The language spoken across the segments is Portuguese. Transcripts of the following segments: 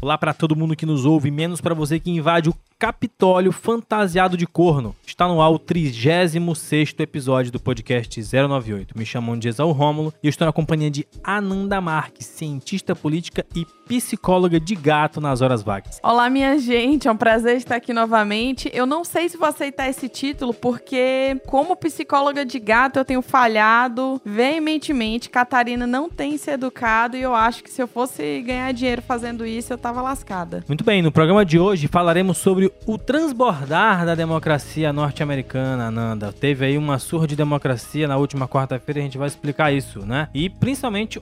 Olá para todo mundo que nos ouve, menos para você que invade o Capitólio fantasiado de corno. Está no ar o 36º episódio do podcast 098. Me chamam de Exau Rômulo e eu estou na companhia de Ananda Marques, cientista política e psicóloga de gato nas horas vagas. Olá, minha gente, é um prazer estar aqui novamente. Eu não sei se vou aceitar esse título porque, como psicóloga de gato, eu tenho falhado veementemente. Catarina não tem se educado e eu acho que se eu fosse ganhar dinheiro fazendo isso, eu tava lascada. Muito bem, no programa de hoje falaremos sobre o transbordar da democracia norte-americana, Ananda. Teve aí uma surra de democracia na última quarta-feira, a gente vai explicar isso, né? E principalmente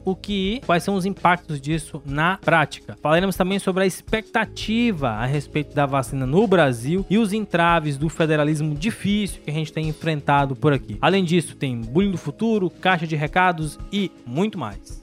quais são os impactos disso na prática. Falaremos também sobre a expectativa a respeito da vacina no Brasil e os entraves do federalismo difícil que a gente tem enfrentado por aqui. Além disso, tem bullying do futuro, caixa de recados e muito mais.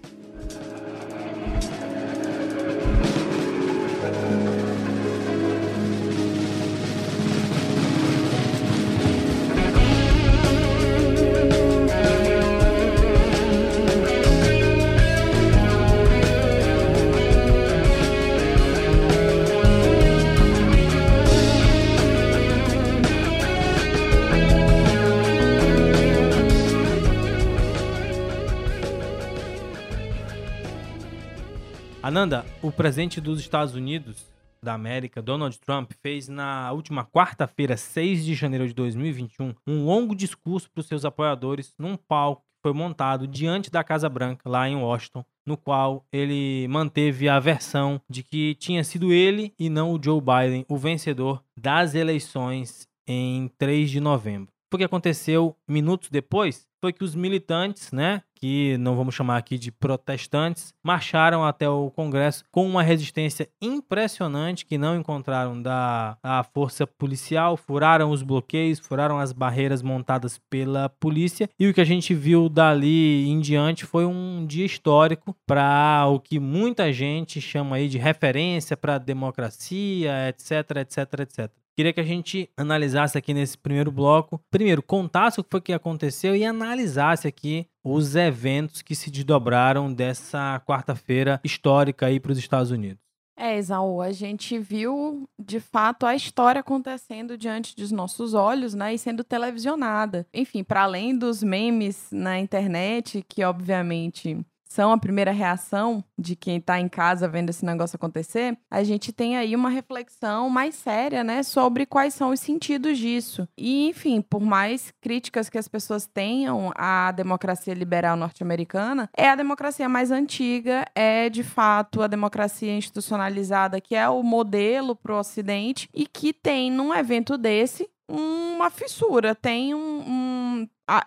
Ananda, o presidente dos Estados Unidos da América, Donald Trump, fez na última quarta-feira, 6 de janeiro de 2021, um longo discurso para os seus apoiadores num palco que foi montado diante da Casa Branca, lá em Washington, no qual ele manteve a versão de que tinha sido ele e não o Joe Biden o vencedor das eleições em 3 de novembro. O que aconteceu minutos depois foi que os militantes, né, que não vamos chamar aqui de protestantes, marcharam até o Congresso com uma resistência impressionante que não encontraram da força policial, furaram os bloqueios, furaram as barreiras montadas pela polícia, e o que a gente viu dali em diante foi um dia histórico para o que muita gente chama aí de referência para a democracia, etc, etc, etc. Queria que a gente analisasse aqui nesse primeiro bloco, primeiro contasse o que foi que aconteceu e analisasse aqui os eventos que se desdobraram dessa quarta-feira histórica aí para os Estados Unidos. É, Exau, a gente viu, de fato, a história acontecendo diante dos nossos olhos, né, e sendo televisionada. Enfim, para além dos memes na internet, que obviamente são a primeira reação de quem está em casa vendo esse negócio acontecer, a gente tem aí uma reflexão mais séria, né, sobre quais são os sentidos disso. E, enfim, por mais críticas que as pessoas tenham à democracia liberal norte-americana, é a democracia mais antiga, é, de fato, a democracia institucionalizada, que é o modelo para o Ocidente e que tem, num evento desse, uma fissura, tem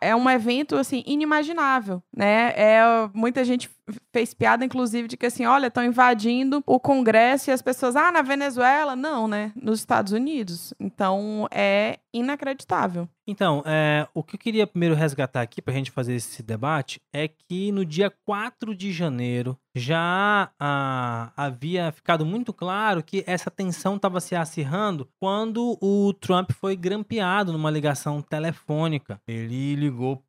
é um evento, assim, inimaginável, né? Muita gente fez piada, inclusive, de que, assim, olha, estão invadindo o Congresso e as pessoas, na Venezuela? Não, né? Nos Estados Unidos. Então, é inacreditável. Então, o que eu queria primeiro resgatar aqui para a gente fazer esse debate é que no dia 4 de janeiro já havia ficado muito claro que essa tensão estava se acirrando quando o Trump foi grampeado numa ligação telefônica. Ele ligou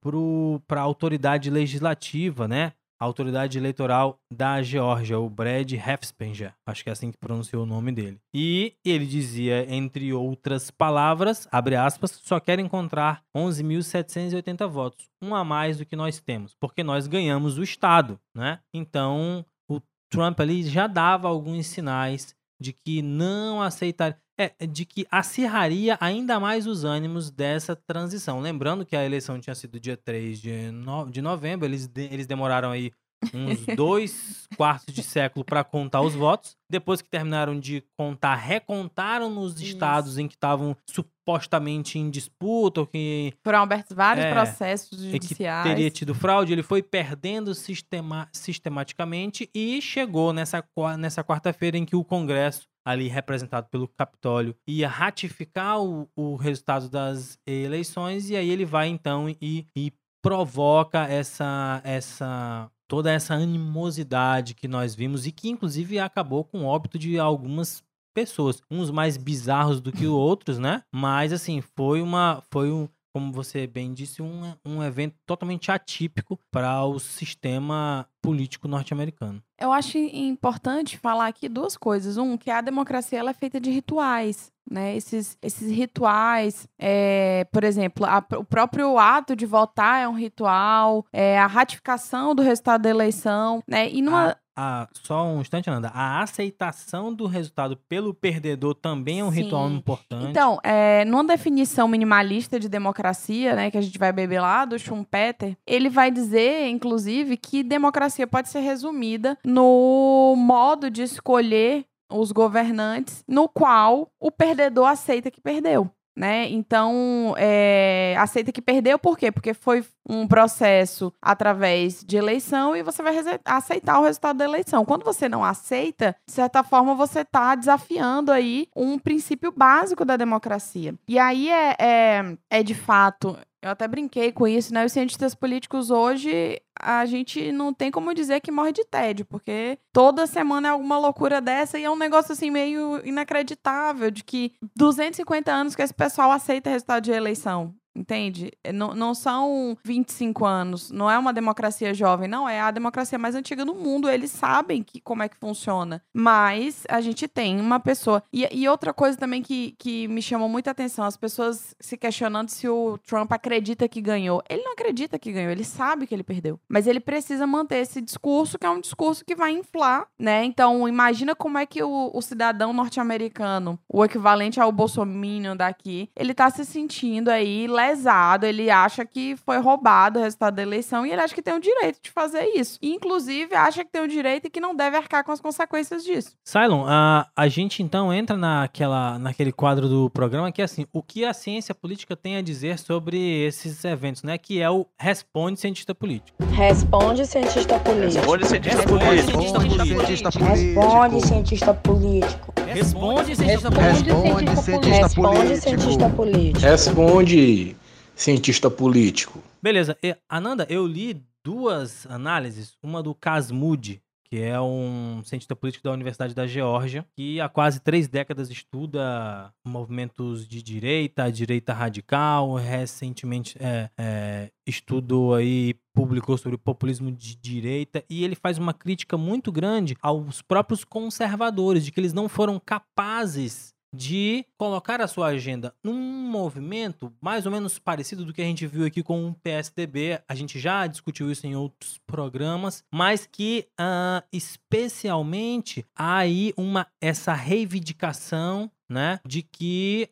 para a autoridade legislativa, né? A autoridade eleitoral da Geórgia, o Brad Hefspenger, acho que é assim que pronunciou o nome dele. E ele dizia, entre outras palavras, abre aspas, só quero encontrar 11.780 votos, um a mais do que nós temos, porque nós ganhamos o Estado, né? Então, o Trump ali já dava alguns sinais de que não aceitaria, de que acirraria ainda mais os ânimos dessa transição. Lembrando que a eleição tinha sido dia 3 de novembro, eles demoraram aí uns 2 quartos de século para contar os votos. Depois que terminaram de contar, recontaram nos estados em que estavam supostamente em disputa, ou que foram abertos vários processos judiciais. Que teria tido fraude, ele foi perdendo sistematicamente e chegou nessa quarta-feira em que o Congresso, ali representado pelo Capitólio, ia ratificar o resultado das eleições, e aí ele vai então e provoca toda essa animosidade que nós vimos e que inclusive acabou com o óbito de algumas pessoas, uns mais bizarros do que outros, né? Mas assim, foi como você bem disse, um evento totalmente atípico para o sistema político norte-americano. Eu acho importante falar aqui duas coisas. Que a democracia ela é feita de rituais, né? Esses rituais, por exemplo, o próprio ato de votar é um ritual, a ratificação do resultado da eleição, né? E numa... só um instante, Ananda. A aceitação do resultado pelo perdedor também é um ritual importante. Então, numa definição minimalista de democracia, né, que a gente vai beber lá do Schumpeter, ele vai dizer, inclusive, que democracia pode ser resumida no modo de escolher os governantes, no qual o perdedor aceita que perdeu. Né? Então, aceita que perdeu, por quê? Porque foi um processo através de eleição e você vai aceitar o resultado da eleição. Quando você não aceita, de certa forma, você está desafiando aí um princípio básico da democracia. E aí é de fato... Eu até brinquei com isso, né? Os cientistas políticos hoje, a gente não tem como dizer que morre de tédio, porque toda semana é alguma loucura dessa e é um negócio, assim, meio inacreditável, de que 250 anos que esse pessoal aceita resultado de eleição, entende? Não são 25 anos, não é uma democracia jovem, não, é a democracia mais antiga do mundo, eles sabem como é que funciona, mas a gente tem uma pessoa, e outra coisa também que me chamou muita atenção, as pessoas se questionando se o Trump acredita que ganhou. Ele não acredita que ganhou, ele sabe que ele perdeu, mas ele precisa manter esse discurso, que é um discurso que vai inflar, né? Então, imagina como é que o cidadão norte-americano, o equivalente ao bolsominion daqui, ele tá se sentindo aí lesado, ele acha que foi roubado o resultado da eleição e ele acha que tem o direito de fazer isso. E, inclusive, acha que tem o direito e que não deve arcar com as consequências disso. Cylon, a gente então entra naquele quadro do programa que é assim, o que a ciência política tem a dizer sobre esses eventos, né? Que é o Responde Cientista Político. Responde Cientista Político. Responde Cientista Político. Responde Cientista Político. Responde Cientista Político. Responde Cientista Político. Responde Cientista Político. Beleza. Ananda, eu li duas análises. Uma do Cas Mudde, que é um cientista político da Universidade da Geórgia, que há quase 3 décadas estuda movimentos de direita radical, recentemente estudou aí, publicou sobre o populismo de direita, e ele faz uma crítica muito grande aos próprios conservadores, de que eles não foram capazes de colocar a sua agenda num movimento mais ou menos parecido do que a gente viu aqui com o PSDB. A gente já discutiu isso em outros programas, mas que especialmente há aí essa reivindicação, né, de que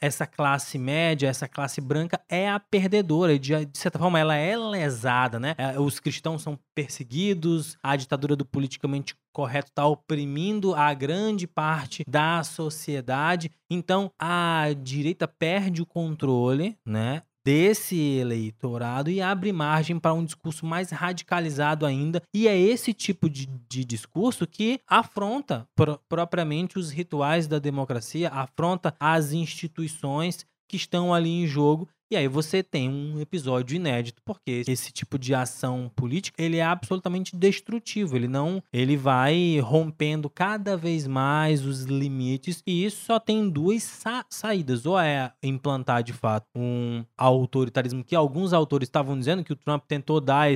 essa classe média, essa classe branca é a perdedora, de certa forma ela é lesada, né? Os cristãos são perseguidos, a ditadura do politicamente correto está oprimindo a grande parte da sociedade, então a direita perde o controle, né, desse eleitorado e abre margem para um discurso mais radicalizado ainda. E é esse tipo de discurso que afronta propriamente os rituais da democracia, afronta as instituições que estão ali em jogo. E aí você tem um episódio inédito, porque esse tipo de ação política, ele é absolutamente destrutivo, ele vai rompendo cada vez mais os limites, e isso só tem duas saídas, ou é implantar de fato um autoritarismo, que alguns autores estavam dizendo que o Trump tentou dar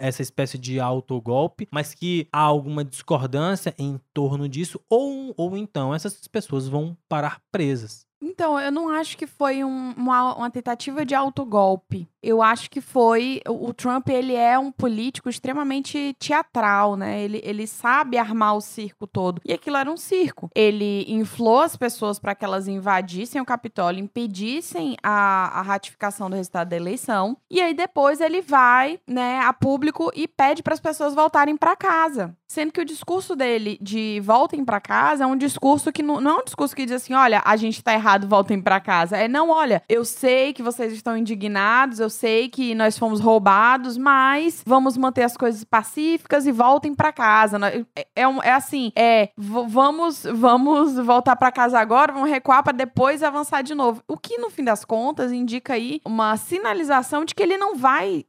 essa espécie de autogolpe, mas que há alguma discordância em torno disso, ou então essas pessoas vão parar presas. Então, eu não acho que foi uma tentativa de autogolpe. Eu acho que foi... O Trump, ele é um político extremamente teatral, né? Ele sabe armar o circo todo. E aquilo era um circo. Ele inflou as pessoas para que elas invadissem o Capitólio, impedissem a ratificação do resultado da eleição. E aí, depois, ele vai, né, a público e pede para as pessoas voltarem para casa. Sendo que o discurso dele de voltem para casa é um discurso que... Não é um discurso que diz assim, olha, a gente tá errado, voltem pra casa. Não, olha, eu sei que vocês estão indignados, eu sei que nós fomos roubados, mas vamos manter as coisas pacíficas e voltem pra casa. Vamos voltar pra casa agora, vamos recuar pra depois avançar de novo. O que, no fim das contas, indica aí uma sinalização de que ele não vai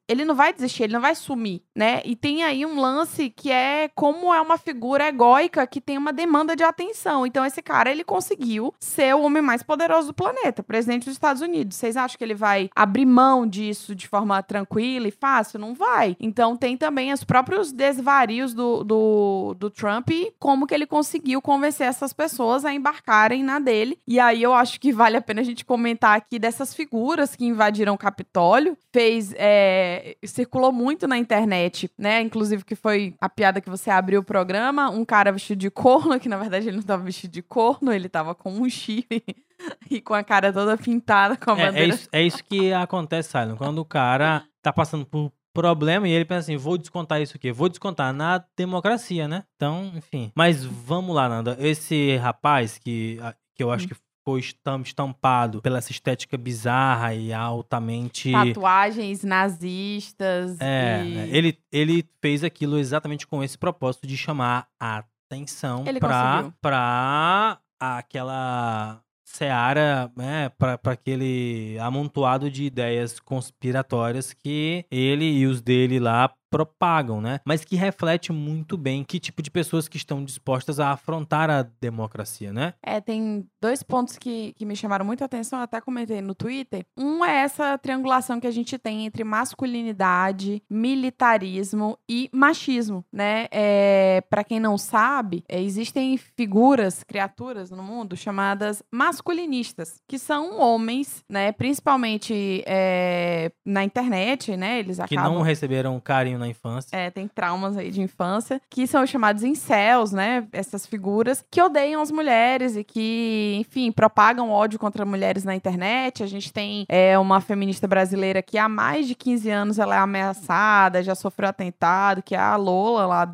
desistir, ele não vai sumir, né? E tem aí um lance que é como é uma figura egóica que tem uma demanda de atenção. Então, esse cara, ele conseguiu ser o homem mais poderoso do planeta, presidente dos Estados Unidos. Vocês acham que ele vai abrir mão disso de forma tranquila e fácil? Não vai. Então tem também os próprios desvarios do Trump e como que ele conseguiu convencer essas pessoas a embarcarem na dele. E aí eu acho que vale a pena a gente comentar aqui dessas figuras que invadiram o Capitólio. Circulou muito na internet, né? Inclusive que foi a piada que você abriu o programa, um cara vestido de corno, que na verdade ele não estava vestido de corno, ele estava com um chifre e com a cara toda pintada com a bandeira. É isso que acontece, Silent, quando o cara tá passando por problema e ele pensa assim, vou descontar isso aqui, vou descontar na democracia, né? Então, enfim. Mas vamos lá, Nanda. Esse rapaz que eu acho que foi estampado pela essa estética bizarra e altamente... Tatuagens nazistas. Ele fez aquilo exatamente com esse propósito de chamar a atenção para aquela seara, né, para aquele amontoado de ideias conspiratórias que ele e os dele lá propagam, né? Mas que reflete muito bem que tipo de pessoas que estão dispostas a afrontar a democracia, né? Tem dois pontos que me chamaram muito a atenção, até comentei no Twitter. Um é essa triangulação que a gente tem entre masculinidade, militarismo e machismo, né? Pra quem não sabe, existem figuras, criaturas no mundo chamadas masculinistas, que são homens, né? Principalmente na internet, né? Eles acabam... Que não receberam carinho na infância. Tem traumas aí de infância, que são chamados incels, né? Essas figuras que odeiam as mulheres e que, enfim, propagam ódio contra mulheres na internet. A gente tem uma feminista brasileira que há mais de 15 anos ela é ameaçada, já sofreu atentado, que é a Lola lá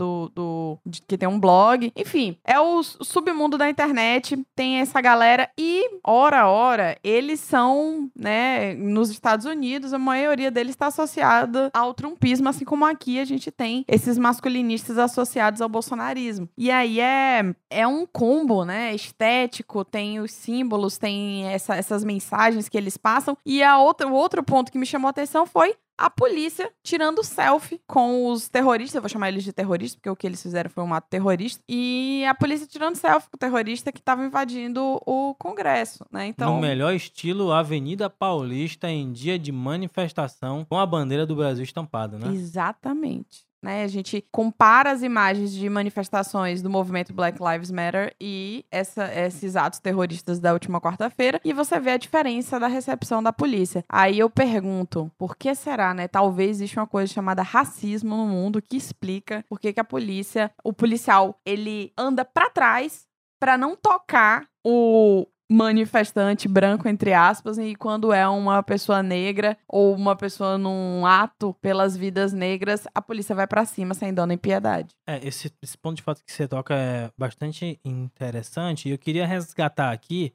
que tem um blog. Enfim, é o submundo da internet, tem essa galera e, ora, eles são, né, nos Estados Unidos, a maioria deles está associada ao trumpismo, assim como aqui a gente tem esses masculinistas associados ao bolsonarismo. E aí é um combo, né? Estético, tem os símbolos, tem essas mensagens que eles passam. E o outro ponto que me chamou a atenção foi a polícia tirando selfie com os terroristas, eu vou chamar eles de terroristas, porque o que eles fizeram foi um ato terrorista, e a polícia tirando selfie com o terrorista que estava invadindo o Congresso, né? Então... No melhor estilo, Avenida Paulista em dia de manifestação com a bandeira do Brasil estampada, né? Exatamente. Né? A gente compara as imagens de manifestações do movimento Black Lives Matter e esses atos terroristas da última quarta-feira e você vê a diferença da recepção da polícia. Aí eu pergunto, por que será, né? Talvez exista uma coisa chamada racismo no mundo que explica por que a polícia, o policial, ele anda pra trás pra não tocar o manifestante branco, entre aspas, e quando é uma pessoa negra ou uma pessoa num ato pelas vidas negras, a polícia vai pra cima sem dó nem piedade. Esse ponto de fato que você toca é bastante interessante e eu queria resgatar aqui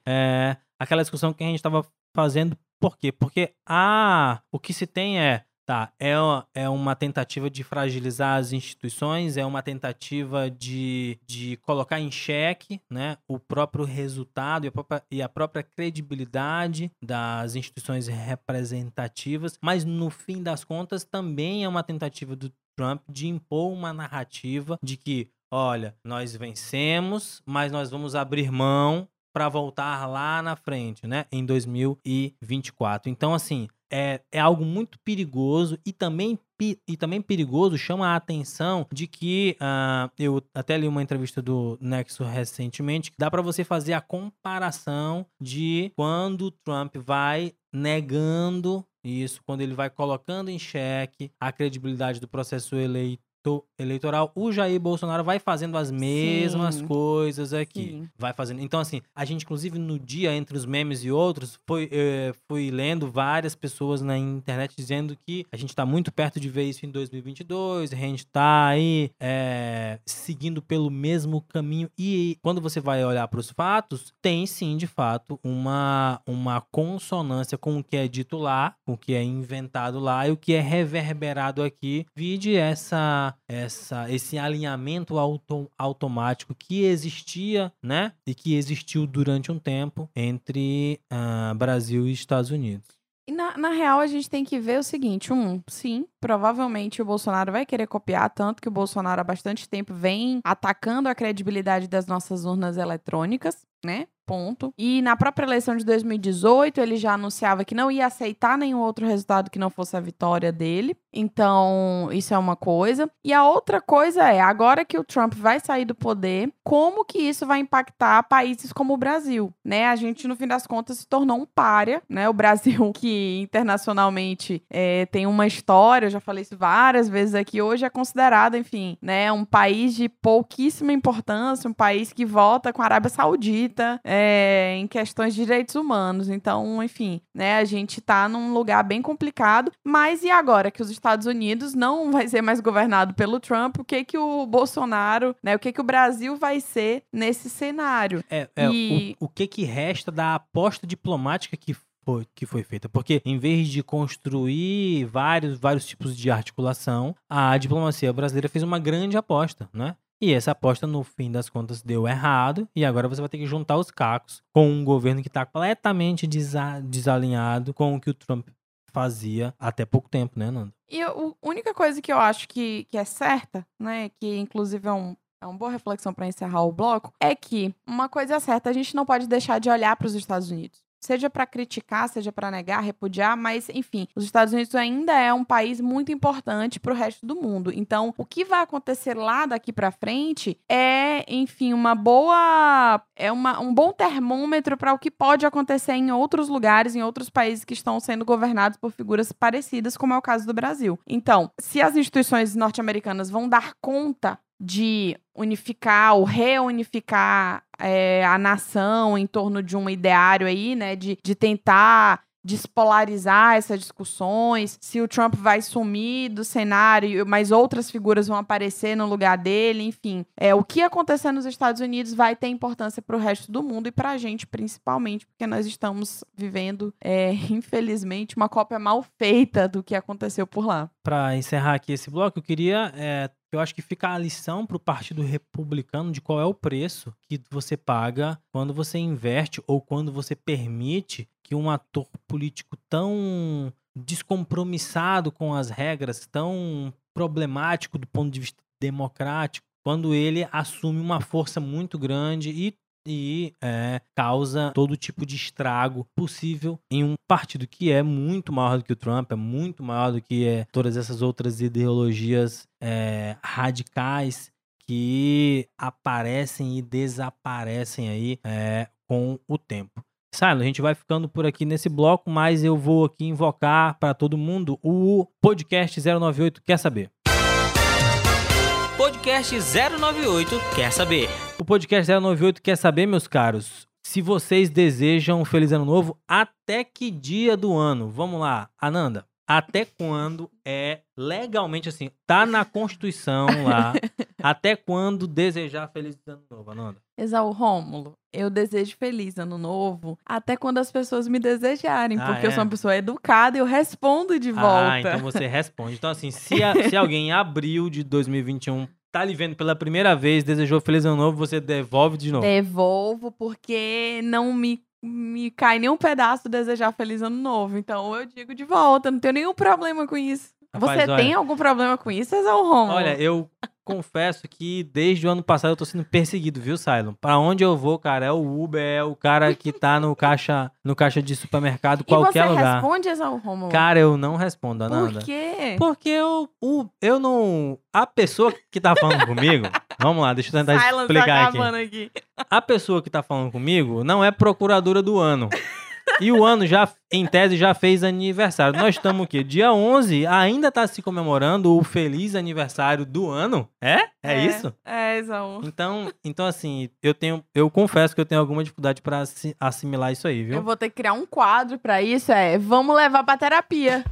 aquela discussão que a gente tava fazendo. Por quê? Porque o que se tem é uma tentativa de fragilizar as instituições, é uma tentativa de colocar em xeque, né, o próprio resultado e a própria credibilidade das instituições representativas, mas no fim das contas também é uma tentativa do Trump de impor uma narrativa de que, olha, nós vencemos, mas nós vamos abrir mão para voltar lá na frente, né, em 2024. Então, assim... É algo muito perigoso e também perigoso chama a atenção de que eu até li uma entrevista do Nexo recentemente, que dá para você fazer a comparação de quando o Trump vai negando isso, quando ele vai colocando em xeque a credibilidade do processo eleitoral, o Jair Bolsonaro vai fazendo as mesmas coisas aqui. Sim. Vai fazendo. Então, assim, a gente, inclusive, no dia, entre os memes e outros, fui lendo várias pessoas na internet dizendo que a gente tá muito perto de ver isso em 2022, a gente tá aí seguindo pelo mesmo caminho. E quando você vai olhar para os fatos, tem sim, de fato, uma consonância com o que é dito lá, com o que é inventado lá e o que é reverberado aqui. Vide esse alinhamento automático que existia, né, e que existiu durante um tempo entre Brasil e Estados Unidos. E na real, a gente tem que ver o seguinte, sim, provavelmente o Bolsonaro vai querer copiar, tanto que o Bolsonaro há bastante tempo vem atacando a credibilidade das nossas urnas eletrônicas, né? ponto. E na própria eleição de 2018, ele já anunciava que não ia aceitar nenhum outro resultado que não fosse a vitória dele. Então, isso é uma coisa. E a outra coisa é, agora que o Trump vai sair do poder, como que isso vai impactar países como o Brasil, né? A gente, no fim das contas, se tornou um pária, né? O Brasil, que internacionalmente tem uma história, eu já falei isso várias vezes aqui, hoje é considerado, enfim, né, um país de pouquíssima importância, um país que vota com a Arábia Saudita em questões de direitos humanos. Então, enfim, né, a gente tá num lugar bem complicado, mas e agora que os Estados Unidos não vai ser mais governado pelo Trump, o que que o Bolsonaro, né, o que que o Brasil vai ser nesse cenário? O que que resta da aposta diplomática que foi feita, porque em vez de construir vários tipos de articulação, a diplomacia brasileira fez uma grande aposta, né? E essa aposta, no fim das contas, deu errado, e agora você vai ter que juntar os cacos com um governo que está completamente desalinhado com o que o Trump fazia até pouco tempo, né, Nanda? E a única coisa que eu acho que é certa, né, que inclusive é uma boa reflexão para encerrar o bloco, é que uma coisa é certa, a gente não pode deixar de olhar para os Estados Unidos. Seja para criticar, seja para negar, repudiar, mas, enfim, os Estados Unidos ainda é um país muito importante para o resto do mundo. Então, o que vai acontecer lá daqui para frente é, enfim, um bom termômetro para o que pode acontecer em outros lugares, em outros países que estão sendo governados por figuras parecidas, como é o caso do Brasil. Então, se as instituições norte-americanas vão dar conta de unificar ou reunificar a nação em torno de um ideário aí, né, de tentar despolarizar essas discussões, se o Trump vai sumir do cenário, mas outras figuras vão aparecer no lugar dele, enfim. O que acontecer nos Estados Unidos vai ter importância para o resto do mundo e para a gente, principalmente, porque nós estamos vivendo, infelizmente, uma cópia mal feita do que aconteceu por lá. Para encerrar aqui esse bloco, eu queria... Eu acho que fica a lição para o Partido Republicano de qual é o preço que você paga quando você inverte ou quando você permite que um ator político tão descompromissado com as regras, tão problemático do ponto de vista democrático, quando ele assume uma força muito grande e causa todo tipo de estrago possível em um partido que é muito maior do que o Trump, é muito maior do que todas essas outras ideologias radicais que aparecem e desaparecem aí com o tempo. Sabe, a gente vai ficando por aqui nesse bloco, mas eu vou aqui invocar para todo mundo o podcast 098 Quer Saber. Podcast 098 Quer Saber. O podcast 098 Quer Saber, meus caros, se vocês desejam um feliz ano novo, até que dia do ano? Vamos lá, Ananda, até quando é legalmente assim, tá na Constituição lá, até quando desejar feliz ano novo, Ananda? Exaú Rômulo, eu desejo feliz ano novo até quando as pessoas me desejarem, porque eu sou uma pessoa educada e eu respondo de volta. Então você responde. Então assim, se alguém em abril de 2021... tá lhe vendo pela primeira vez, desejou feliz ano novo, você devolve de novo? Devolvo, porque não me cai nenhum pedaço de desejar feliz ano novo. Então eu digo de volta, não tenho nenhum problema com isso. Rapaz, você tem algum problema com isso, Exaú Romulo? Olha, eu confesso que desde o ano passado eu tô sendo perseguido, viu, Sailon? Pra onde eu vou, cara, é o Uber, é o cara que tá no caixa de supermercado, qualquer lugar. E você responde, Exaú Romulo? Cara, eu não respondo, Ananda. Por quê? Porque eu não... A pessoa que tá falando comigo... Vamos lá, deixa eu tentar Silent explicar tá aqui. A pessoa que tá falando comigo não é procuradora do ano. E o ano, já em tese, já fez aniversário. Nós estamos o quê? Dia 11, ainda está se comemorando o feliz aniversário do ano? É isso? É, Exaú. Então, assim, eu confesso que eu tenho alguma dificuldade para assimilar isso aí, viu? Eu vou ter que criar um quadro para isso, vamos levar para terapia.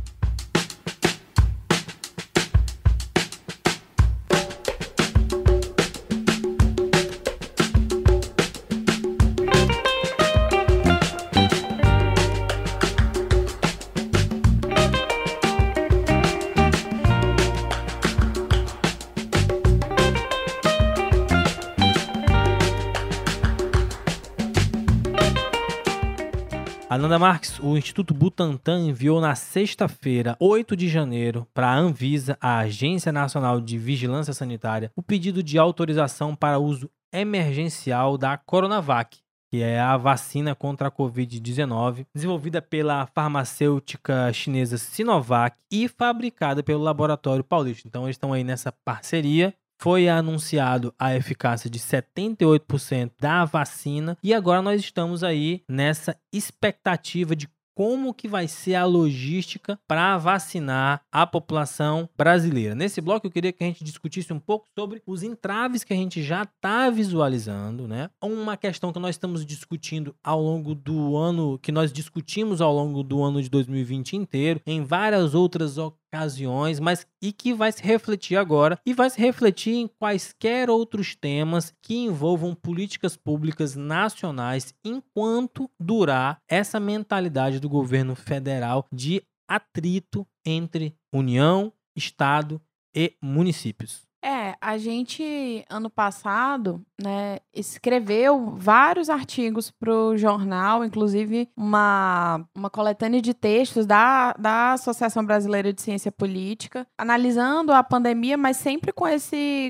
Ananda Marques, o Instituto Butantan enviou na sexta-feira, 8 de janeiro, para a Anvisa, a Agência Nacional de Vigilância Sanitária, o pedido de autorização para uso emergencial da Coronavac, que é a vacina contra a Covid-19, desenvolvida pela farmacêutica chinesa Sinovac e fabricada pelo laboratório paulista. Então, eles estão aí nessa parceria. Foi anunciado a eficácia de 78% da vacina e agora nós estamos aí nessa expectativa de como que vai ser a logística para vacinar a população brasileira. Nesse bloco eu queria que a gente discutisse um pouco sobre os entraves que a gente já está visualizando, né? Uma questão que nós estamos discutindo ao longo do ano, que nós discutimos ao longo do ano de 2020 inteiro, em várias outras ocasiões, mas e que vai se refletir agora e vai se refletir em quaisquer outros temas que envolvam políticas públicas nacionais enquanto durar essa mentalidade do governo federal de atrito entre União, Estado e municípios. A gente, ano passado, né, escreveu vários artigos para o jornal, inclusive uma coletânea de textos da Associação Brasileira de Ciência Política, analisando a pandemia, mas sempre com esse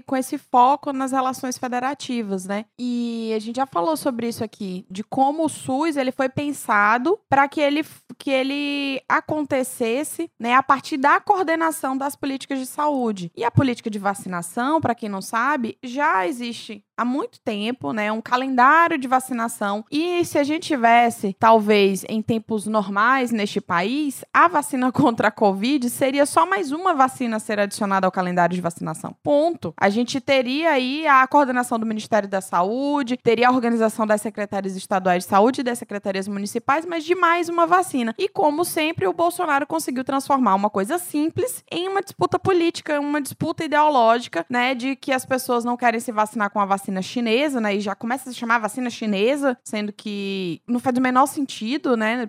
foco nas relações federativas, né? E a gente já falou sobre isso aqui, de como o SUS ele foi pensado para que ele acontecesse, né, a partir da coordenação das políticas de saúde. E a política de vacinação, para quem não sabe, já existe há muito tempo, né, um calendário de vacinação, e se a gente tivesse, talvez, em tempos normais neste país, a vacina contra a Covid seria só mais uma vacina a ser adicionada ao calendário de vacinação, ponto. A gente teria aí a coordenação do Ministério da Saúde, teria a organização das secretarias estaduais de saúde e das secretarias municipais, mas de mais uma vacina. E como sempre, o Bolsonaro conseguiu transformar uma coisa simples em uma disputa política, uma disputa ideológica, né, de que as pessoas não querem se vacinar com a vacina chinesa, né, e já começa a se chamar vacina chinesa, sendo que não faz o menor sentido, né,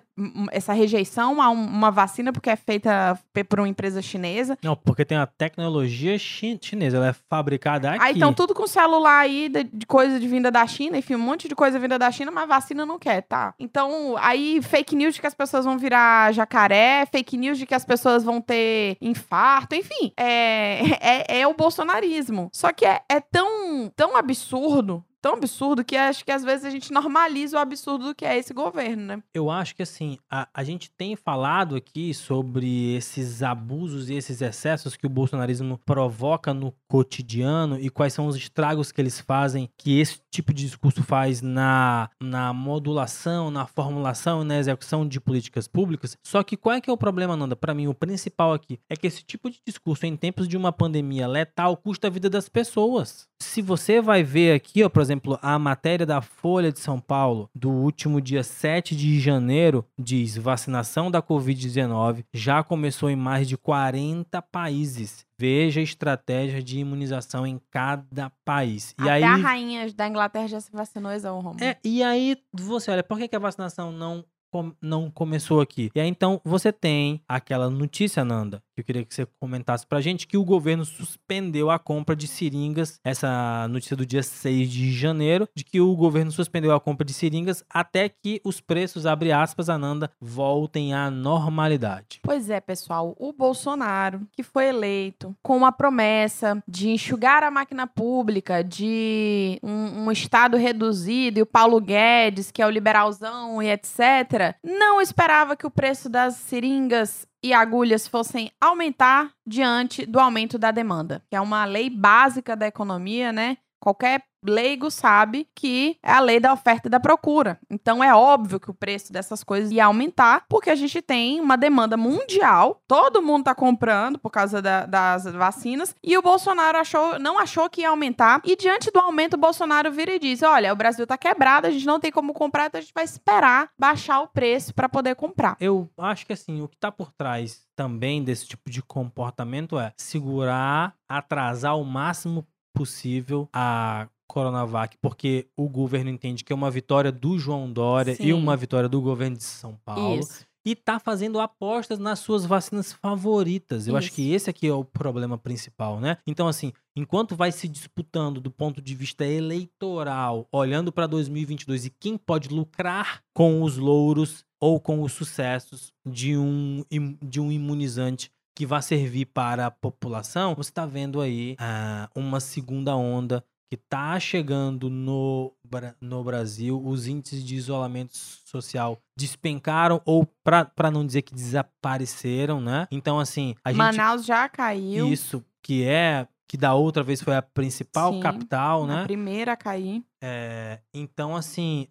essa rejeição a uma vacina porque é feita por uma empresa chinesa. Não, porque tem a tecnologia chinesa, ela é fabricada aqui. Aí então tudo com celular aí, de coisa de vinda da China, enfim, um monte de coisa vinda da China, mas vacina não quer, tá? Então, aí fake news de que as pessoas vão virar jacaré, fake news de que as pessoas vão ter infarto, enfim, é o bolsonarismo. Só que é tão absurdo, tão absurdo, que acho que às vezes a gente normaliza o absurdo do que é esse governo, né? Eu acho que, assim, a gente tem falado aqui sobre esses abusos e esses excessos que o bolsonarismo provoca no cotidiano e quais são os estragos que eles fazem, que esse tipo de discurso faz na modulação, na formulação e na execução de políticas públicas. Só que qual é que é o problema, Ananda? Para mim, o principal aqui é que esse tipo de discurso, em tempos de uma pandemia letal, custa a vida das pessoas. Se você vai ver aqui, ó, por exemplo, a matéria da Folha de São Paulo do último dia 7 de janeiro diz: vacinação da Covid-19 já começou em mais de 40 países. Veja a estratégia de imunização em cada país. E até aí, a rainha da Inglaterra já se vacinou, Romulo. E aí você olha, por que a vacinação não começou aqui? E aí então você tem aquela notícia, Ananda, que eu queria que você comentasse pra gente, que o governo suspendeu a compra de seringas, essa notícia do dia 6 de janeiro, de que o governo suspendeu a compra de seringas até que os preços, abre aspas, Ananda, voltem à normalidade. Pois é, pessoal, o Bolsonaro, que foi eleito com uma promessa de enxugar a máquina pública, de um Estado reduzido, e o Paulo Guedes, que é o liberalzão e etc., não esperava que o preço das seringas e agulhas fossem aumentar diante do aumento da demanda, que é uma lei básica da economia, né? Qualquer leigo sabe que é a lei da oferta e da procura. Então é óbvio que o preço dessas coisas ia aumentar, porque a gente tem uma demanda mundial, todo mundo tá comprando por causa das vacinas, e o Bolsonaro não achou que ia aumentar, e diante do aumento o Bolsonaro vira e diz: olha, o Brasil tá quebrado, a gente não tem como comprar, então a gente vai esperar baixar o preço para poder comprar. Eu acho que, assim, o que tá por trás também desse tipo de comportamento é segurar, atrasar o máximo possível a Coronavac, porque o governo entende que é uma vitória do João Dória. Sim. E uma vitória do governo de São Paulo. Isso. E tá fazendo apostas nas suas vacinas favoritas. Eu acho que esse aqui é o problema principal, né? Então, assim, enquanto vai se disputando do ponto de vista eleitoral, olhando para 2022 e quem pode lucrar com os louros ou com os sucessos de um imunizante que vai servir para a população, você está vendo aí uma segunda onda que está chegando no Brasil, os índices de isolamento social despencaram, ou para não dizer que desapareceram, né? Então, assim, a gente... Manaus já caiu. Isso, que da outra vez foi a principal capital, né? A primeira a cair. Então, assim,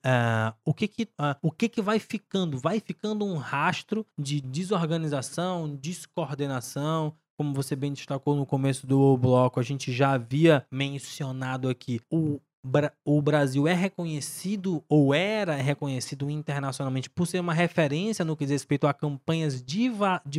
o que vai ficando? Vai ficando um rastro de desorganização, descoordenação. Como você bem destacou no começo do bloco, a gente já havia mencionado aqui, o Brasil é reconhecido, ou era reconhecido internacionalmente, por ser uma referência no que diz respeito a campanhas de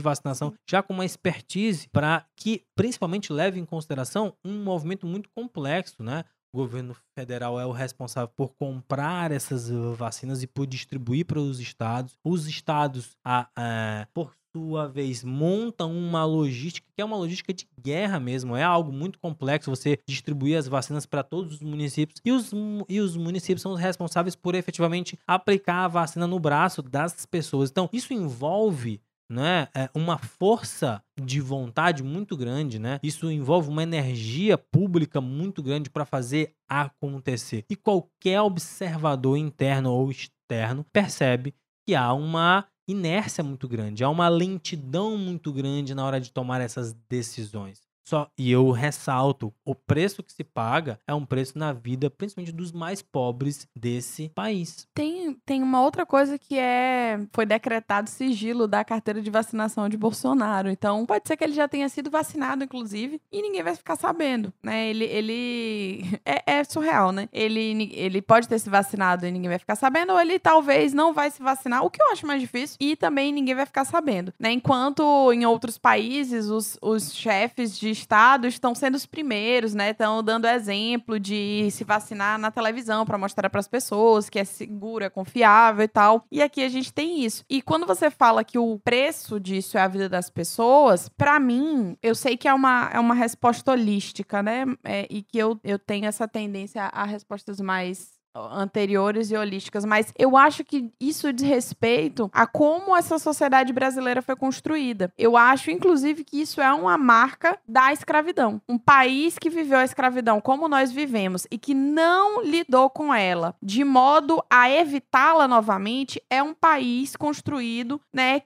vacinação, já com uma expertise para que principalmente leve em consideração um movimento muito complexo, né? O governo federal é o responsável por comprar essas vacinas e por distribuir para os estados. Os estados, por sua vez, montam uma logística, que é uma logística de guerra mesmo. É algo muito complexo você distribuir as vacinas para todos os municípios. E os municípios são os responsáveis por efetivamente aplicar a vacina no braço das pessoas. Então, isso envolve... né? É uma força de vontade muito grande, né? Isso envolve uma energia pública muito grande para fazer acontecer. E qualquer observador interno ou externo percebe que há uma inércia muito grande, há uma lentidão muito grande na hora de tomar essas decisões. E eu ressalto, o preço que se paga é um preço na vida, principalmente dos mais pobres desse país. Tem uma outra coisa que foi decretado sigilo da carteira de vacinação de Bolsonaro. Então, pode ser que ele já tenha sido vacinado, inclusive, e ninguém vai ficar sabendo, né? Ele é surreal, né? Ele pode ter se vacinado e ninguém vai ficar sabendo, ou ele talvez não vai se vacinar, o que eu acho mais difícil, e também ninguém vai ficar sabendo, né? Enquanto em outros países, os chefes de Estado estão sendo os primeiros, né? Estão dando exemplo de se vacinar na televisão para mostrar para as pessoas que é seguro, é confiável e tal. E aqui a gente tem isso. E quando você fala que o preço disso é a vida das pessoas, para mim, eu sei que é uma resposta holística, né? E que eu tenho essa tendência a respostas mais anteriores e holísticas, mas eu acho que isso diz respeito a como essa sociedade brasileira foi construída. Eu acho, inclusive, que isso é uma marca da escravidão. Um país que viveu a escravidão como nós vivemos e que não lidou com ela de modo a evitá-la novamente é um país construído, né,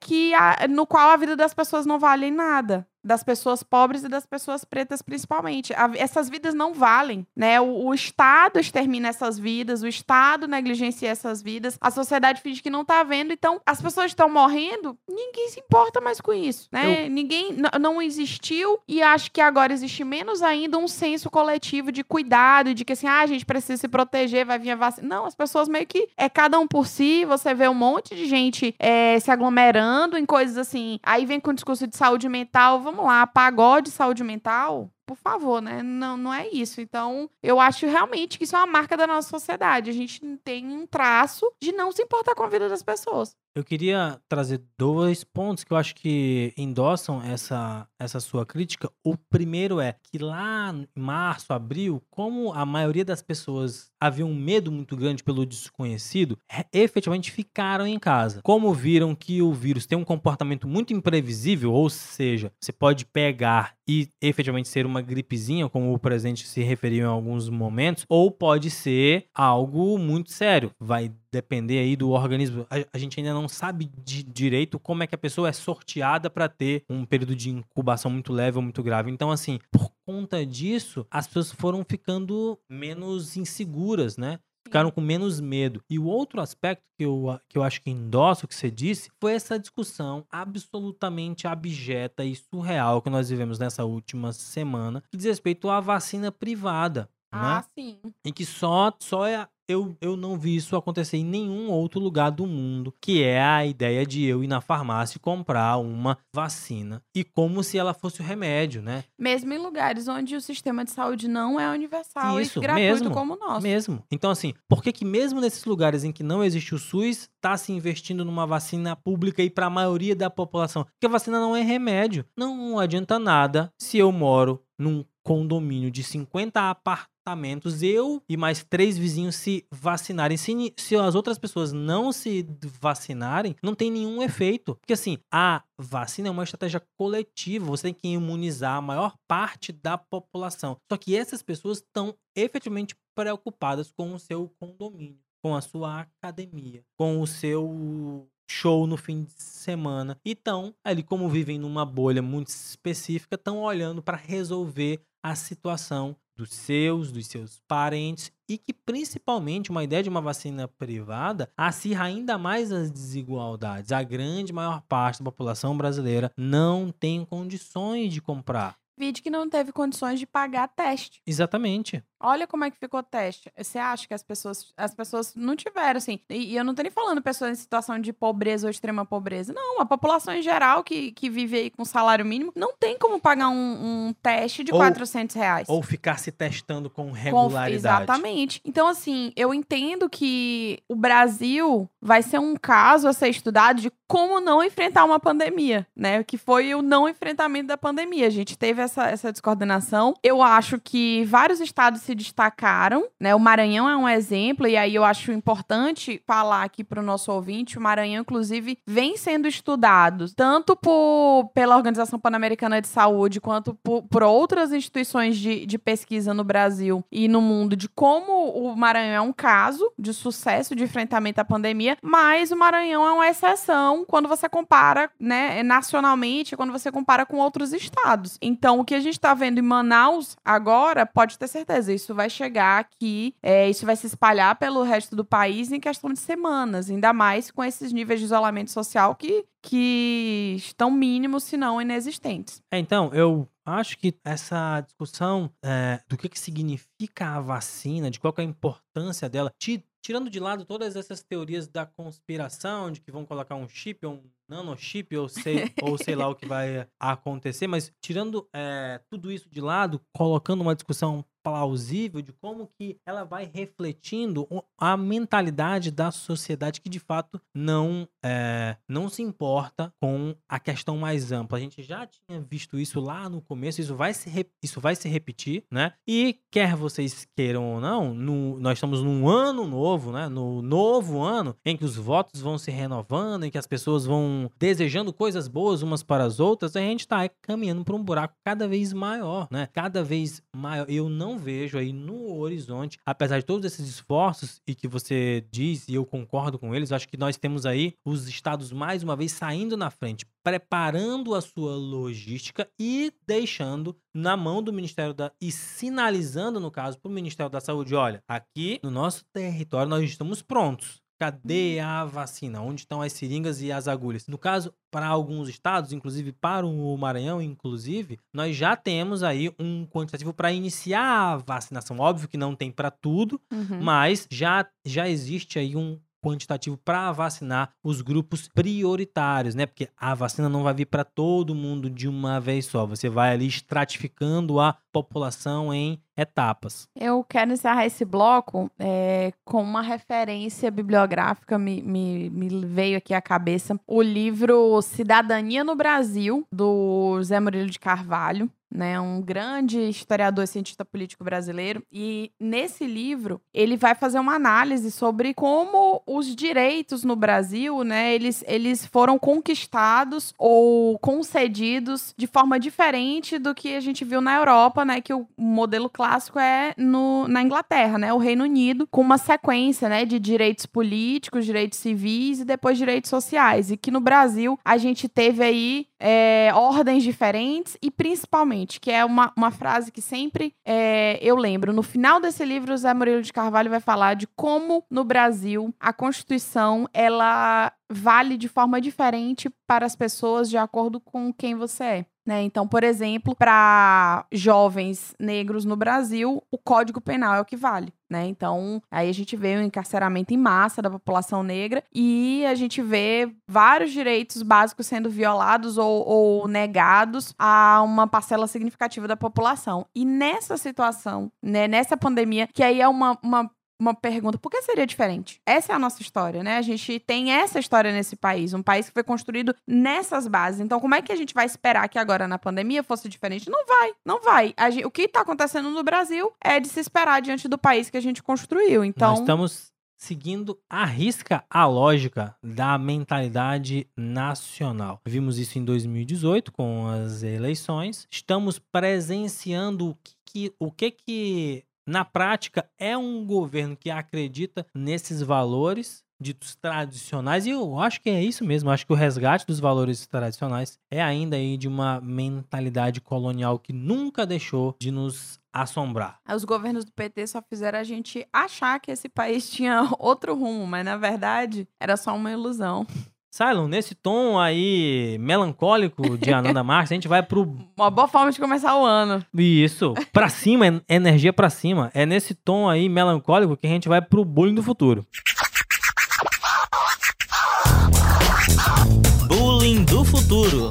no qual a vida das pessoas não vale nada. Das pessoas pobres e das pessoas pretas, principalmente. Essas vidas não valem, né? O Estado extermina essas vidas, o Estado negligencia essas vidas, a sociedade finge que não tá vendo, então as pessoas estão morrendo, ninguém se importa mais com isso, né? Ninguém, não existiu, e acho que agora existe menos ainda um senso coletivo de cuidado, de que assim, a gente precisa se proteger, vai vir a vacina. Não, as pessoas meio que é cada um por si, você vê um monte de gente se aglomerando em coisas assim, aí vem com o discurso de saúde mental, vamos lá, pagode, saúde mental, por favor, né? Não, não é isso. Então, eu acho realmente que isso é uma marca da nossa sociedade. A gente tem um traço de não se importar com a vida das pessoas. Eu queria trazer dois pontos que eu acho que endossam essa sua crítica. O primeiro é que lá em março, abril, como a maioria das pessoas havia um medo muito grande pelo desconhecido, efetivamente ficaram em casa. Como viram que o vírus tem um comportamento muito imprevisível, ou seja, você pode pegar e efetivamente ser uma gripezinha, como o presidente se referiu em alguns momentos, ou pode ser algo muito sério. Vai depender aí do organismo. A gente ainda não sabe direito como é que a pessoa é sorteada para ter um período de incubação muito leve ou muito grave. Então, assim, por conta disso, as pessoas foram ficando menos inseguras, né? Ficaram com menos medo. E o outro aspecto que eu acho que endosso o que você disse foi essa discussão absolutamente abjeta e surreal que nós vivemos nessa última semana, que diz respeito à vacina privada. Ah, né? Sim. Em que só é... Eu não vi isso acontecer em nenhum outro lugar do mundo, que é a ideia de eu ir na farmácia e comprar uma vacina. E como se ela fosse o remédio, né? Mesmo em lugares onde o sistema de saúde não é universal e gratuito mesmo, como o nosso. Mesmo. Então, assim, por que mesmo nesses lugares em que não existe o SUS, está se investindo numa vacina pública e para a maioria da população? Porque a vacina não é remédio. Não adianta nada se eu moro num condomínio de 50 apartamentos, eu e mais 3 vizinhos se vacinarem. Se as outras pessoas não se vacinarem, não tem nenhum efeito. Porque assim, a vacina é uma estratégia coletiva. Você tem que imunizar a maior parte da população. Só que essas pessoas estão efetivamente preocupadas com o seu condomínio, com a sua academia, com o seu show no fim de semana. Então, ali como vivem numa bolha muito específica, estão olhando para resolver a situação dos seus parentes, e que principalmente uma ideia de uma vacina privada acirra ainda mais as desigualdades. A grande maior parte da população brasileira não tem condições de comprar. Vide que não teve condições de pagar teste. Exatamente. Olha como é que ficou o teste. Você acha que as pessoas não tiveram, assim... E eu não tô nem falando pessoas em situação de pobreza ou extrema pobreza. Não, a população em geral que vive aí com salário mínimo não tem como pagar um teste de R$400. Ou ficar se testando com regularidade. Exatamente. Então, assim, eu entendo que o Brasil vai ser um caso a ser estudado de como não enfrentar uma pandemia, né? Que foi o não enfrentamento da pandemia. A gente teve essa descoordenação. Eu acho que vários estados se destacaram, né? O Maranhão é um exemplo, e aí eu acho importante falar aqui para o nosso ouvinte, o Maranhão, inclusive, vem sendo estudado tanto pela Organização Pan-Americana de Saúde, quanto por outras instituições de pesquisa no Brasil e no mundo, de como o Maranhão é um caso de sucesso de enfrentamento à pandemia, mas o Maranhão é uma exceção quando você compara, né, nacionalmente, quando você compara com outros estados. Então, o que a gente está vendo em Manaus agora, pode ter certeza, isso vai chegar aqui, isso vai se espalhar pelo resto do país em questão de semanas, ainda mais com esses níveis de isolamento social que estão mínimos, se não inexistentes. Então, eu acho que essa discussão do que significa a vacina, de qual é a importância dela, tirando de lado todas essas teorias da conspiração, de que vão colocar um chip ou um nanochip, ou sei lá o que vai acontecer, mas tirando tudo isso de lado, colocando uma discussão plausível de como que ela vai refletindo a mentalidade da sociedade que, de fato, não se importa com a questão mais ampla. A gente já tinha visto isso lá no começo, isso vai se repetir, né? E quer vocês queiram ou não, nós estamos num ano novo, né? No novo ano, em que os votos vão se renovando, em que as pessoas vão desejando coisas boas umas para as outras, a gente está caminhando para um buraco cada vez maior, né? Cada vez maior. Eu não vejo aí no horizonte, apesar de todos esses esforços e que você diz, e eu concordo com eles, acho que nós temos aí os estados mais uma vez saindo na frente, preparando a sua logística e deixando na mão do Ministério e sinalizando, no caso, para o Ministério da Saúde, olha, aqui no nosso território nós estamos prontos. Cadê a vacina? Onde estão as seringas e as agulhas? No caso, para alguns estados, inclusive para o Maranhão, inclusive, nós já temos aí um quantitativo para iniciar a vacinação. Óbvio que não tem para tudo, mas já existe aí um quantitativo para vacinar os grupos prioritários, né? Porque a vacina não vai vir para todo mundo de uma vez só. Você vai ali estratificando a população em etapas. Eu quero encerrar esse bloco com uma referência bibliográfica, me veio aqui à cabeça. O livro Cidadania no Brasil, do Zé Murilo de Carvalho, né, um grande historiador e cientista político brasileiro, e nesse livro ele vai fazer uma análise sobre como os direitos no Brasil, né, eles foram conquistados ou concedidos de forma diferente do que a gente viu na Europa, né, que o modelo clássico é na Inglaterra, né, o Reino Unido, com uma sequência, né, de direitos políticos, direitos civis e depois direitos sociais, e que no Brasil a gente teve aí ordens diferentes, e principalmente que é uma frase que sempre eu lembro. No final desse livro, o Zé Murilo de Carvalho vai falar de como, no Brasil, a Constituição, ela vale de forma diferente para as pessoas de acordo com quem você é, né? Então, por exemplo, para jovens negros no Brasil, o Código Penal é o que vale, né? Então, aí a gente vê o encarceramento em massa da população negra e a gente vê vários direitos básicos sendo violados ou negados a uma parcela significativa da população. E nessa situação, né, nessa pandemia, que aí é uma uma pergunta. Por que seria diferente? Essa é a nossa história, né? A gente tem essa história nesse país. Um país que foi construído nessas bases. Então, como é que a gente vai esperar que agora na pandemia fosse diferente? Não vai, não vai. O que está acontecendo no Brasil é de se esperar diante do país que a gente construiu. Então... Nós estamos seguindo à risca a lógica da mentalidade nacional. Vimos isso em 2018 com as eleições. Estamos presenciando o que na prática é um governo que acredita nesses valores ditos tradicionais, e eu acho que é isso mesmo, acho que o resgate dos valores tradicionais é ainda aí de uma mentalidade colonial que nunca deixou de nos assombrar. Os governos do PT só fizeram a gente achar que esse país tinha outro rumo, mas na verdade era só uma ilusão. Cylon, nesse tom aí melancólico de Ananda Marques, a gente vai pro... Uma boa forma de começar o ano. Isso. Pra cima, energia pra cima. É nesse tom aí melancólico que a gente vai pro bullying do futuro. Bullying do futuro.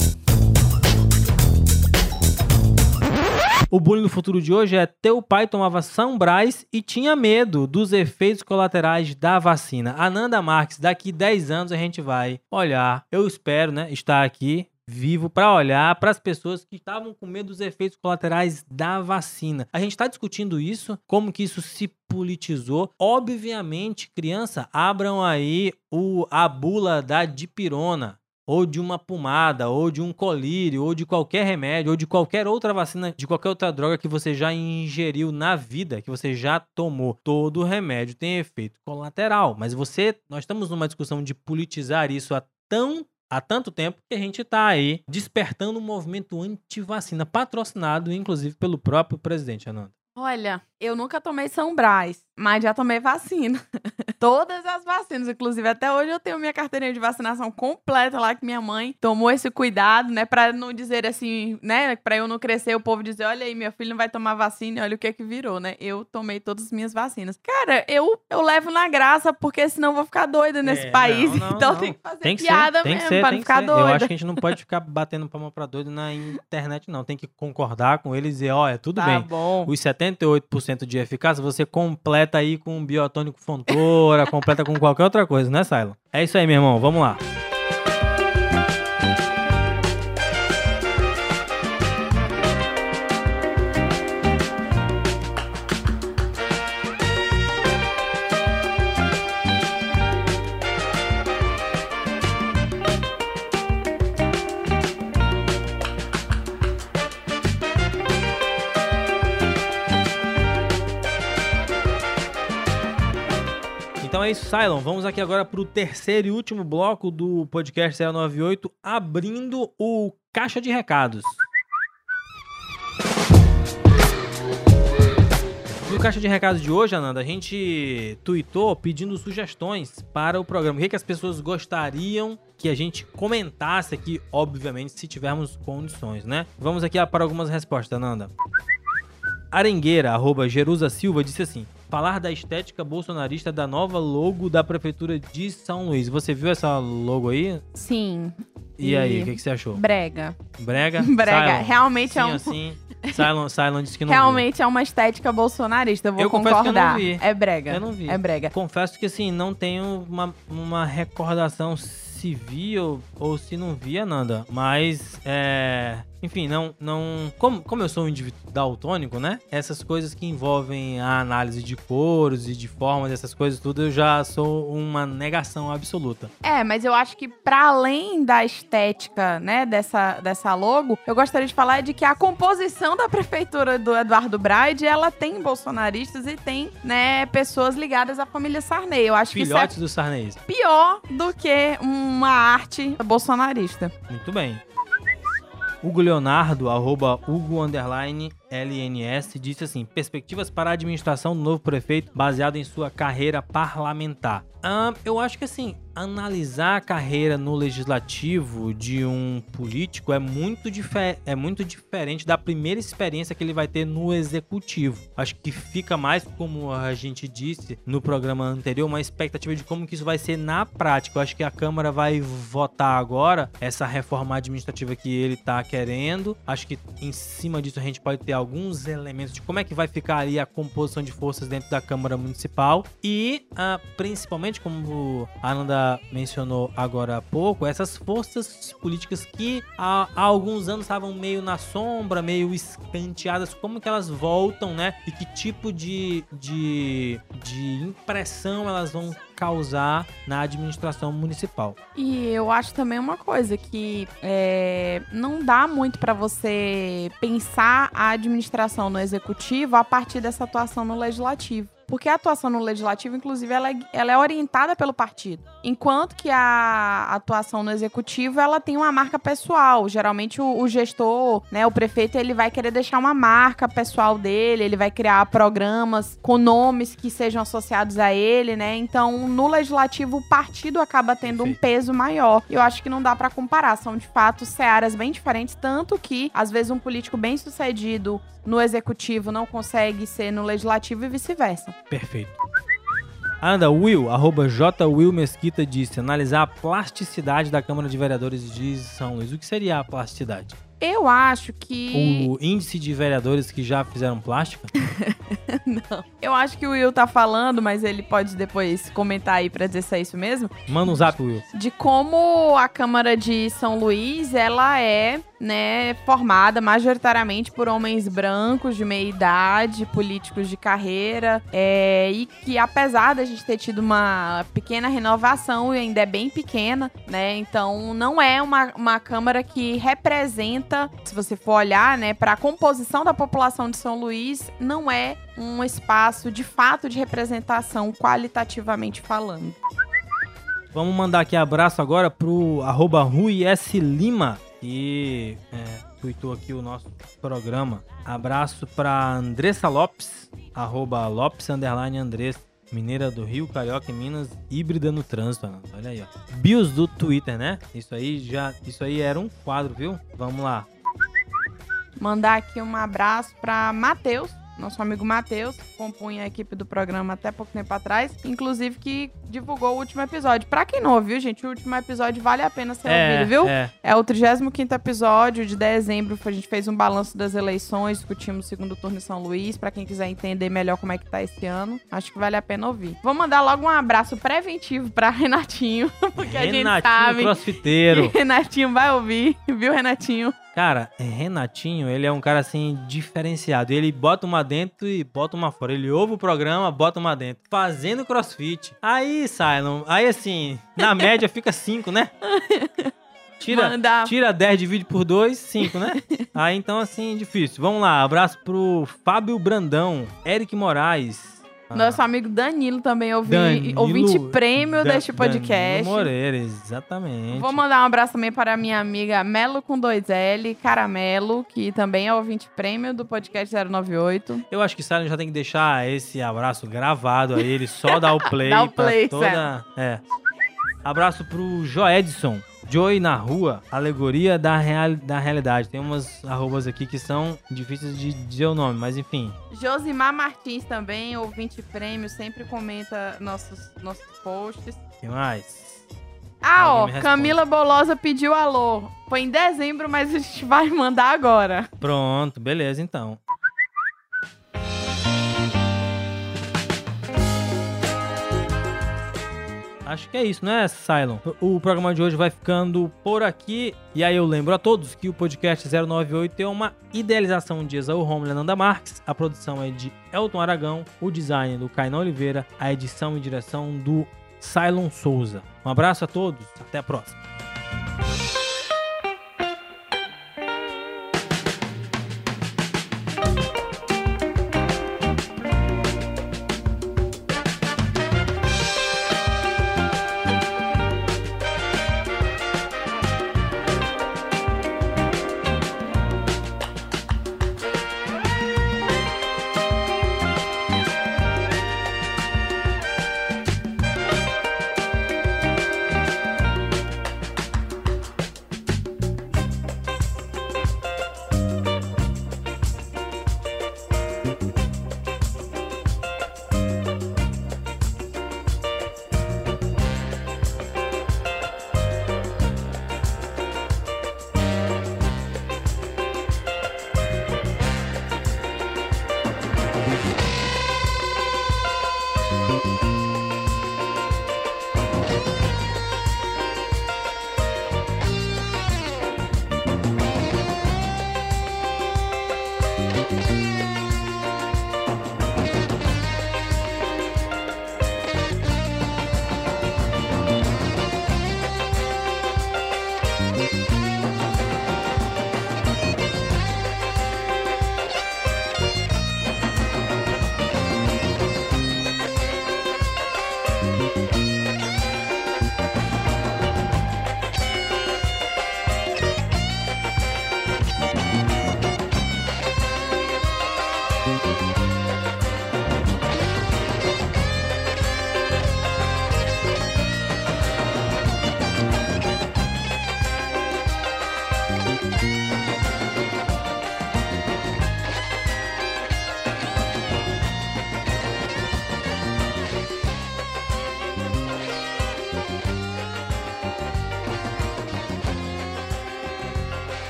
O bullying do futuro de hoje é: teu pai tomava São Brás e tinha medo dos efeitos colaterais da vacina. Ananda Marques, daqui 10 anos a gente vai olhar, eu espero, né, estar aqui vivo para olhar para as pessoas que estavam com medo dos efeitos colaterais da vacina. A gente está discutindo isso, como que isso se politizou. Obviamente, criança, abram aí a bula da dipirona, ou de uma pomada, ou de um colírio, ou de qualquer remédio, ou de qualquer outra vacina, de qualquer outra droga que você já ingeriu na vida, que você já tomou. Todo remédio tem efeito colateral. Mas nós estamos numa discussão de politizar isso há tanto tempo que a gente está aí despertando um movimento antivacina, patrocinado, inclusive, pelo próprio presidente, Ananda. Olha, eu nunca tomei São Brás, mas já tomei vacina. Todas as vacinas, inclusive até hoje eu tenho minha carteirinha de vacinação completa lá, que minha mãe tomou esse cuidado, né? Pra não dizer assim, né? Pra eu não crescer, o povo dizer, olha aí, meu filho não vai tomar vacina, olha o que virou, né? Eu tomei todas as minhas vacinas. Cara, eu levo na graça, porque senão eu vou ficar doida nesse país. Não, então não. Tem que fazer tem que piada ser, tem mesmo, que ser, pra tem não ficar ser. Doida. Eu acho que a gente não pode ficar batendo palma pra doido na internet, não. Tem que concordar com ele e dizer, olha, tudo tá bem. Bom. Os 78% de eficácia, você completa aí com um biotônico fontora, completa com qualquer outra coisa, né, Cylon? É isso aí, meu irmão. Vamos lá. Então é isso, Cylon. Vamos aqui agora para o terceiro e último bloco do podcast 098, abrindo o Caixa de Recados. No Caixa de Recados de hoje, Ananda, a gente tweetou pedindo sugestões para o programa. O que as pessoas gostariam que a gente comentasse aqui, obviamente, se tivermos condições, né? Vamos aqui para algumas respostas, Ananda. Arengueira, @ Jerusa Silva, disse assim: falar da estética bolsonarista da nova logo da Prefeitura de São Luís. Você viu essa logo aí? Sim. E aí, o que você achou? Brega. Brega? Brega. Cylon. Realmente sim, é um... Sim, Cylon disse que não realmente viu. É uma estética bolsonarista, eu concordar. Confesso que eu não vi. É brega. Eu não vi. É brega. Confesso que, assim, não tenho uma recordação se vi ou se não vi, Ananda. Mas, enfim, não. Como eu sou um indivíduo daltônico, né? Essas coisas que envolvem a análise de cores e de formas, essas coisas tudo, eu já sou uma negação absoluta. É, mas eu acho que pra além da estética, né, dessa logo, eu gostaria de falar de que a composição da prefeitura do Eduardo Braide, ela tem bolsonaristas e tem, né, pessoas ligadas à família Sarney. Eu acho Filhotes que do Sarney. Pior do que uma arte bolsonarista. Muito bem. Hugo Leonardo, @ Hugo_LNS, disse assim: perspectivas para a administração do novo prefeito baseado em sua carreira parlamentar. Eu acho que, assim, analisar a carreira no legislativo de um político é muito diferente da primeira experiência que ele vai ter no executivo. Acho que fica mais, como a gente disse no programa anterior, uma expectativa de como que isso vai ser na prática. Eu acho que a Câmara vai votar agora essa reforma administrativa que ele está querendo. Acho que em cima disso a gente pode ter alguns elementos de como é que vai ficar ali a composição de forças dentro da Câmara Municipal e, principalmente, como a Ananda mencionou agora há pouco, essas forças políticas que há alguns anos estavam meio na sombra, meio escanteadas, como que elas voltam, né? E que tipo de impressão elas vão causar na administração municipal. E eu acho também uma coisa que não dá muito para você pensar a administração no executivo a partir dessa atuação no legislativo. Porque a atuação no legislativo, inclusive, ela é orientada pelo partido. Enquanto que a atuação no executivo, ela tem uma marca pessoal. Geralmente, o gestor, né, o prefeito, ele vai querer deixar uma marca pessoal dele, ele vai criar programas com nomes que sejam associados a ele, né? Então, no legislativo, o partido acaba tendo um peso maior. Eu acho que não dá para comparar. São, de fato, searas bem diferentes, tanto que, às vezes, um político bem sucedido no executivo não consegue ser no legislativo e vice-versa. Perfeito. Ananda, @J. Will Mesquita disse: analisar a plasticidade da Câmara de Vereadores de São Luís. O que seria a plasticidade? Eu acho que... O índice de vereadores que já fizeram plástica? Não. Eu acho que o Will tá falando, mas ele pode depois comentar aí pra dizer se é isso mesmo. Manda um zap, Will. De como a Câmara de São Luís, ela é, né, formada majoritariamente por homens brancos de meia idade, políticos de carreira, e que apesar da gente ter tido uma pequena renovação, e ainda é bem pequena, né, então não é uma Câmara que representa, se você for olhar, né, para a composição da população de São Luís, não é um espaço de fato de representação qualitativamente falando. Vamos mandar aqui abraço agora pro @RuiSLima, que tweetou aqui o nosso programa. Abraço para Andressa Lopes, @Lopes_Andressa. Mineira do Rio, Carioca em Minas, híbrida no trânsito, Ananda. Olha aí, ó. Bios do Twitter, né? Isso aí era um quadro, viu? Vamos lá. Mandar aqui um abraço para Matheus, nosso amigo Matheus, que compunha a equipe do programa até pouco tempo atrás, inclusive que divulgou o último episódio. Pra quem não ouviu, gente, o último episódio vale a pena ser ouvido, viu? É o 35º episódio de dezembro, a gente fez um balanço das eleições, discutimos o segundo turno em São Luís, pra quem quiser entender melhor como é que tá esse ano, acho que vale a pena ouvir. Vou mandar logo um abraço preventivo pra Renatinho, porque a gente sabe crossfiteiro. Que Renatinho vai ouvir, viu, Renatinho? Cara, Renatinho, ele é um cara, assim, diferenciado. Ele bota uma dentro e bota uma fora. Ele ouve o programa, bota uma dentro. Fazendo crossfit. Aí, Silon, aí, assim, na média fica 5, né? Tira 10, divide por 2, 5, né? Aí, então, assim, difícil. Vamos lá, abraço pro Fábio Brandão, Eric Moraes. Nosso amigo Danilo também, ouvinte prêmio deste podcast. Danilo Moreira, exatamente. Vou mandar um abraço também para a minha amiga Melo com 2L, Caramelo, que também é ouvinte prêmio do podcast 098. Eu acho que o Silon já tem que deixar esse abraço gravado aí, ele só dá o play. Dá o play, toda... Abraço pro Joe Edson. Joy na rua, alegoria da realidade. Tem umas arrobas aqui que são difíceis de dizer o nome, mas enfim. Josimar Martins também, ouvinte prêmio, sempre comenta nossos posts. Quem mais? Camila Bolosa pediu alô. Foi em dezembro, mas a gente vai mandar agora. Pronto, beleza então. Acho que é isso, né, Silon? O programa de hoje vai ficando por aqui. E aí eu lembro a todos que o podcast 098 é uma idealização de Esaú Romulo e Ananda Marques. A produção é de Elton Aragão, o design do Kainan Oliveira, a edição e direção do Silon Souza. Um abraço a todos, até a próxima.